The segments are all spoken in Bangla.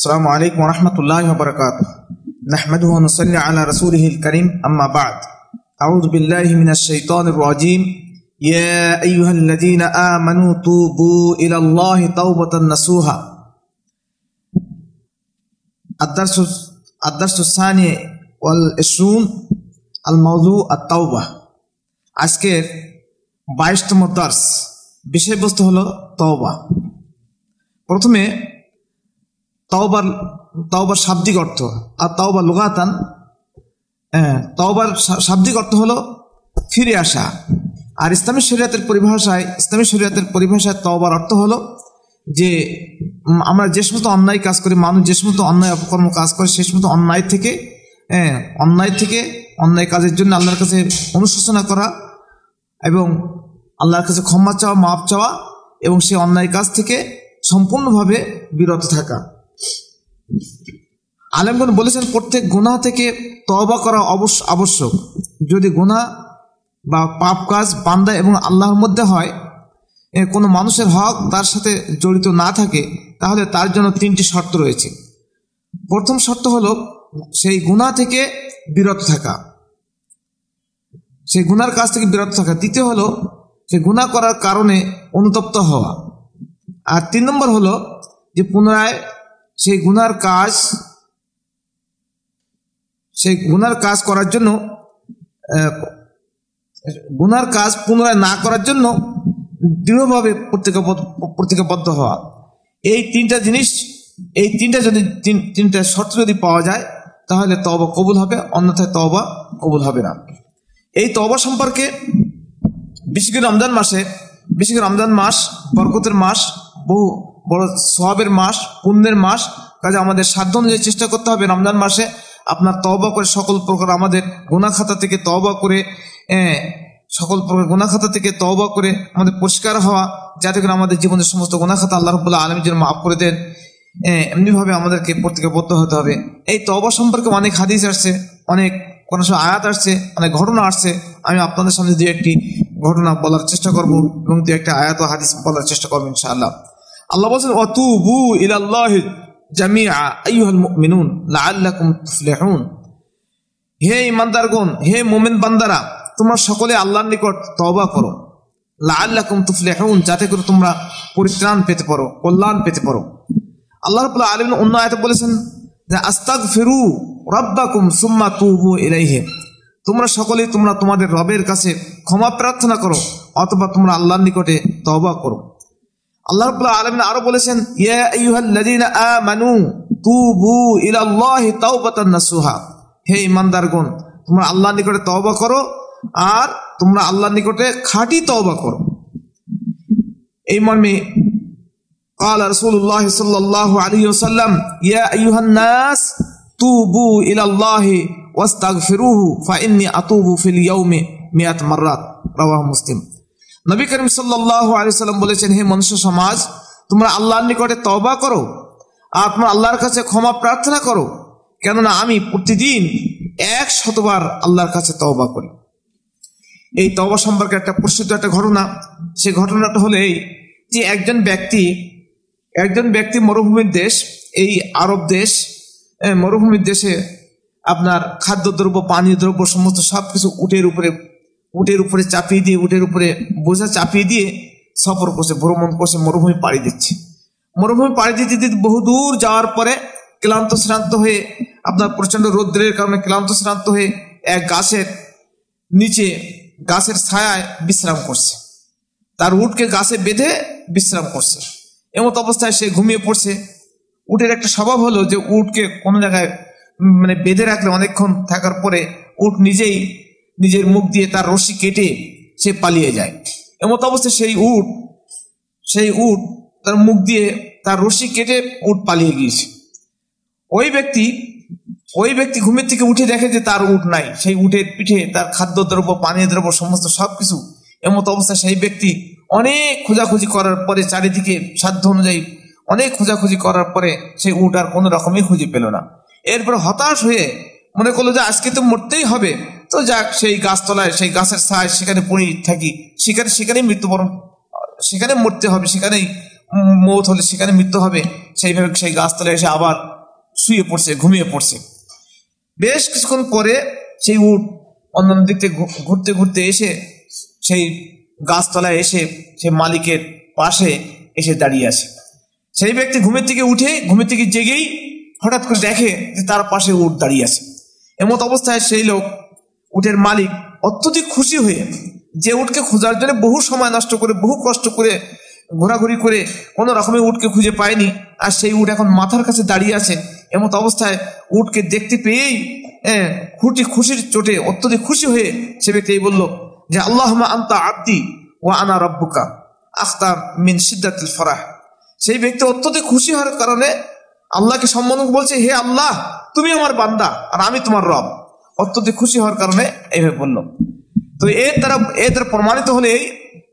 আসসালামু আলাইকুম ওয়া রাহমাতুল্লাহি ওয়া বারাকাতুহু নাহমাদুহু ওয়া নুসাল্লি আলা রাসূলিহিল কারীম আম্মা বা'দ আউযু বিল্লাহি মিনাশ শাইতানির রাজীম ইয়া আইয়ুহাল্লাযীনা আমানু তুবু ইলাল্লাহি তাওবাতান নাসুহা আদ-দারসু সানি ওয়াল 20 আল মাওযু আত-তাওবা। আজকের 22তম দর্স বিষয়বস্তু হলো তওবা। প্রথমে তাওবার শাব্দিক অর্থ আর তাওবা লুগাতান, তাওবার শাব্দিক অর্থ হলো ফিরে আসা। আর ইসলামী শরীয়তের পরিভাষায় তাওবার অর্থ হলো যে আমরা যে সমস্ত অন্যায় কাজ করি, মানুষ যে সমস্ত অন্যায় অপকর্ম কাজ করে সেই সমস্ত অন্যায় কাজের জন্য আল্লাহর কাছে অনুশোচনা করা এবং আল্লাহর কাছে ক্ষমা চাওয়া, মাপ চাওয়া এবং সেই অন্যায় কাজ থেকে সম্পূর্ণভাবে বিরত থাকা। আলেমগণ বলেছেন প্রত্যেক গুনাহ থেকে তওবা করা আবশ্যক। যদি গুনাহ বা পাপ কাজ বান্দা এবং আল্লাহর মধ্যে হয়, কোনো মানুষের হক তার সাথে জড়িত না থাকে, তাহলে তার জন্য তিনটি শর্ত রয়েছে। প্রথম শর্ত হলো সেই গুনাহ থেকে বিরত থাকা, সেই গুনার কাজ থেকে বিরত থাকা। দ্বিতীয় হলো সেই গুনাহ করার কারণে অনুতপ্ত হওয়া। আর তিন নম্বর হলো যে পুনরায় সেই গুনার কাজ করার জন্য, গুনার কাজ পুনরায় না করার জন্য দৃঢ়ভাবে প্রতিজ্ঞাবদ্ধ হওয়া। এই তিনটা শর্ত যদি পাওয়া যায় তাহলে তওবা কবুল হবে, অন্যথায় তওবা কবুল হবে না। এই তওবা সম্পর্কে বিশেষ করে রমজান মাস বরকতের মাস, বহু বড় সওয়াবের মাস, পুণ্যের মাস। কাজে আমাদের সাধ্য অনুযায়ী চেষ্টা করতে হবে রমজান মাসে আপনার তওবা করে সকল প্রকার আমাদের গুনাহ খাতা থেকে তওবা করে আমাদের পরিষ্কার হওয়া, যাতে করে আমাদের জীবনের সমস্ত গুনাহ খাতা আল্লাহ রাব্বুল আলামিন যেন মাফ করে দেন। এমনিভাবে আমাদেরকে প্রতিজ্ঞাবদ্ধ হতে হবে। এই তওবা সম্পর্কে অনেক হাদিস আসছে, অনেক কোন সব আয়াত আসছে, অনেক ঘটনা আসছে। আমি আপনাদের সামনে দুই একটি ঘটনা বলার চেষ্টা করব এবং দুই একটা আয়াত ও হাদিস বলার চেষ্টা করব ইনশাআল্লাহ। আল্লাহ বলেন ওয়াতুবু ইলাল্লাহি জামিআ আইয়ুহাল মুমিনুন লাআল্লাকুম তুফলিহুন, হে ইমানদারগণ, হে মুমিন বান্দারা, তোমরা সকলে আল্লাহর নিকট তওবা করো, লাআল্লাকুম তুফলিহুন, যাতে করে তোমরা পরিত্রাণ পেতে পারো, কল্যাণ পেতে পারো। আল্লাহ রাব্বুল আলামিন অন্য আয়াতে বলেছেন যে আস্তাগফিরু রাব্বাকুম সুম্মা তুবু ইলাইহি, তোমরা সকলেই তোমাদের রবের কাছে ক্ষমা প্রার্থনা করো, অথবা তোমরা আল্লাহর নিকটে তওবা করো। আল্লাহ রাব্বুল আলামিন আরো বলেছেন ইয়া আইয়ুহাল্লাযীনা আমানু তুবু ইলাল্লাহি তাওবাতান নাসুহা, হে ইমানদারগণ, তোমরা আল্লাহর নিকটে তওবা করো আর তোমরা আল্লাহর নিকটে খাঁটি তওবা করো। এই মর্মে قال رسول الله صلى الله عليه وسلم يا ايها الناس توبوا الى الله واستغفروه فاني اتوب في اليوم 100 مرات رواه مسلم। নবী করিম সাল্লাল্লাহু আলাইহি ওয়াসাল্লাম বলেছেন, হে মনুষ্য সমাজ, তোমরা আল্লাহর নিকটে তওবা করো আর তোমরা আল্লাহর কাছে ক্ষমা প্রার্থনা করো, কেননা আমি প্রতিদিন 100 বার আল্লাহর কাছে তওবা করি। এই তওবা সম্পর্কে একটা প্রসিদ্ধ একটা ঘটনা, সেই ঘটনাটা হলো এই যে একজন ব্যক্তি মরুভূমির দেশ, এই আরব দেশ, মরুভূমির দেশে আপনার খাদ্যদ্রব্য, পানীয় দ্রব্য সমস্ত সব কিছু উটের উপরে চাপিয়ে দিয়ে, উটের উপরে বোঝা চাপিয়ে দিয়ে সফর করছে, ভ্রমণ করছে, মরুভূমি পাড়ি দিচ্ছে। মরুভূমি পাড়ি দিতে দিতে বহুদূর যাওয়ার পরে ক্লান্ত হয়ে, আপনার প্রচণ্ড রৌদ্রের কারণে ক্লান্ত হয়ে এক গাছের নিচে, গাছের ছায়ায় বিশ্রাম করছে, তার উটকে গাছে বেঁধে বিশ্রাম করছে। এমত অবস্থায় সে ঘুমিয়ে পড়ছে। উটের একটা স্বভাব হলো যে উটকে কোনো জায়গায় বেঁধে রাখলে অনেকক্ষণ থাকার পরে উট নিজের মুখ দিয়ে তার রশি কেটে সে পালিয়ে যায়। এমত অবস্থায় সেই উট তার মুখ দিয়ে তার রশি কেটে উট পালিয়ে গিয়েছে। ওই ব্যক্তি ঘুমের থেকে উঠে দেখে যে তার উট নাই, সেই উটের পিঠে তার খাদ্যদ্রব্য, পানীয় দ্রব্য সমস্ত সবকিছু। এমত অবস্থায় সেই ব্যক্তি অনেক খোঁজাখুঁজি করার পরে, চারিদিকে সাধ্য অনুযায়ী অনেক খোঁজাখুঁজি করার পরে সেই উট আর কোনো রকমই খুঁজে পেল না। এরপর হতাশ হয়ে মনে করলো যে আজকে তো মরতেই হবে, তো যাক সেই গাছতলায়, সেই গাছের ছায়ায় সেখানে পড়ে থাকি, সেখানেই মৃত্যুবরণ, সেখানে মরতে হবে, সেখানেই মৌত হলে সেখানে মৃত্যু হবে। সেইভাবে সেই গাছতলায় এসে আবার শুয়ে পড়ছে, ঘুমিয়ে পড়ছে। বেশ কিছুক্ষণ পরে সেই উট অন্যান্য দিক থেকে ঘুরতে ঘুরতে এসে সেই গাছতলায় এসে সেই মালিকের পাশে এসে দাঁড়িয়ে আছে। সেই ব্যক্তি ঘুমের থেকে উঠে, ঘুমের থেকে জেগেই হঠাৎ করে দেখে যে তার পাশে উট দাঁড়িয়ে আছে। এমত অবস্থায় সেই লোক, উটের মালিক অত্যধিক খুশি হয়ে, যে উটকে খোঁজার জন্য বহু সময় নষ্ট করে, বহু কষ্ট করে ঘোরাঘুরি করে কোনো রকমে উটকে খুঁজে পায়নি, আর সেই উট এখন মাথার কাছে দাঁড়িয়ে আছে। এমত অবস্থায় উটকে দেখতে পেয়েই খুশির চোটে অত্যধিক খুশি হয়ে সে ব্যক্তি বলল যে, আল্লাহুম্মা আনতা আব্দি ওয়া আনা রাব্বুকা আখতার মিন শিদ্দাতিল ফারাহ। সেই ব্যক্তি অত্যধিক খুশি হওয়ার কারণে আল্লাহকে সম্বোধন বলছে, হে আল্লাহ, তুমি আমার বান্দা আর আমি তোমার রব। অত্যধিক খুশি হওয়ার কারণে এইভাবে বলল। তো এর দ্বারা প্রমাণিত হলো এই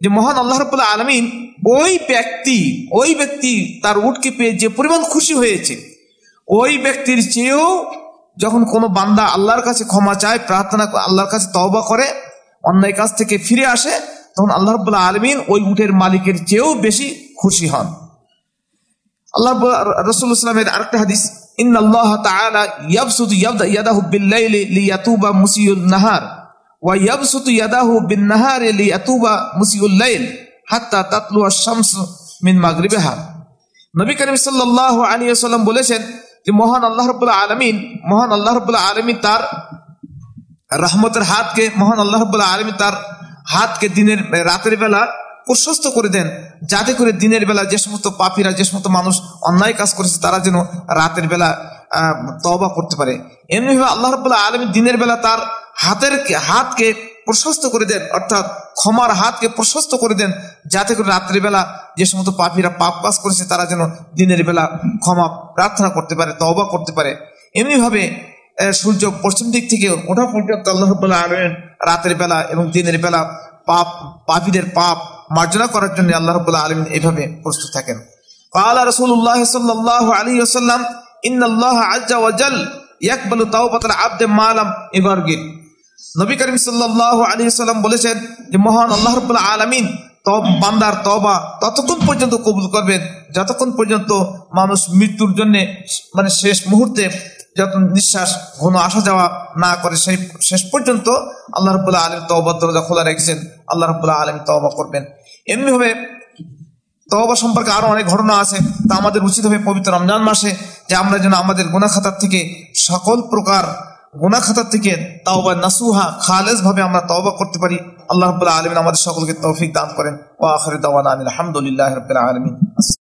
যে, মহান আল্লাহ রাব্বুল আলামিন ওই ব্যক্তি তার উটকে পেয়ে যে পরিমাণ খুশি হয়েছে, ওই ব্যক্তির চেয়েও যখন কোনো বান্দা আল্লাহর কাছে ক্ষমা চায়, প্রার্থনা আল্লাহর কাছে তওবা করে, অন্যায় কাজ থেকে ফিরে আসে, তখন আল্লাহ রাব্বুল আলামিন ওই উটের মালিকের চেয়েও বেশি খুশি হন। আল্লাহ রাসূল সাল্লাল্লাহু আলাইহি ওয়া সাল্লামের আরেকটা হাদিস, ইন্নাল্লাহ তাআলা ইয়াবসুতু ইয়াদাহু বিল-লাইলি লিয়াতুবা মুসিউল নাহার ওয়া ইয়াবসুতু ইয়াদাহু বিন-নাহারি লিয়াতুবা মুসিউল লাইল হাত্তা তাতলু আশ-শামসু মিন মাগরিবিহা। নবী করিম সাল্লাল্লাহু আলাইহি ওয়া সাল্লাম বলেছেন যে, মহান আল্লাহ রাব্বুল আলামিন তার রহমতের হাতকে, মহান আল্লাহ রাব্বুল আলামিন তার হাতকে দিনের রাতের বেলা প্রশস্ত করে দেন, যাতে করে দিনের বেলা যে সমস্ত পাপীরা, যে সমস্ত মানুষ অন্যায় কাজ করেছে, তারা যেন রাতের বেলা তওবা করতে পারে। এমনিভাবে আল্লাহ রাব্বুল আলামিন দিনের বেলা তার হাতকে প্রশস্ত করে দেন, অর্থাৎ ক্ষমার হাতকে প্রশস্ত করে দেন, যাতে করে রাত্রের বেলা যে সমস্ত পাপীরা পাপ কাজ করেছে, তারা যেন দিনের বেলা ক্ষমা প্রার্থনা করতে পারে, তওবা করতে পারে। এমনিভাবে সূর্য পশ্চিম দিক থেকে ওঠা পর্যন্ত আল্লাহ রাব্বুল আলামিন রাতের বেলা এবং দিনের বেলা পাপীদের পাপ মার্জনা করার জন্য আল্লাহ রাব্বুল আলামিন এভাবে প্রস্তুত থাকেন। ক্বালা রাসূলুল্লাহ সাল্লাল্লাহু আলাইহি ওয়াসাল্লাম, ইন্নাল্লাহ আজ্জা ওয়া জাল ইয়াকবালু তাওবাতাল আবদি মা লাম ইবারগিল। নবী করিম সাল্লাল্লাহু আলাইহি ওয়াসাল্লাম বলেছেন যে, মহান আল্লাহ রাব্বুল আলামিন বান্দার তওবা ততক্ষণ পর্যন্ত কবুল করবেন, যতক্ষণ পর্যন্ত মানুষ মৃত্যুর জন্য, মানে শেষ মুহূর্তে যত নিঃশ্বাস ঘন আসা যাওয়া না করে, সেই শেষ পর্যন্ত আল্লাহ রাব্বুল আলামিন তওবার দরজা খোলা রেখেছেন, আল্লাহ রাব্বুল আলামিন তওবা করবেন। এমনিভাবে তওবা সম্পর্কে আরো অনেক ঘটনা আছে। তা আমাদের উচিত হবে পবিত্র রমজান মাসে যে, আমরা যেন আমাদের গুনাহ খাতার থেকে, সকল প্রকার গুনাহ খাতার থেকে তাওবা নাসুহা খালেজ ভাবে আমরা তওবা করতে পারি। আল্লাহ রাব্বুল আলামিন আমাদের সকলকে তৌফিক দান করেন। ওয়া আখির দাওয়ানা আলহামদুলিল্লাহি রাব্বিল আলামিন।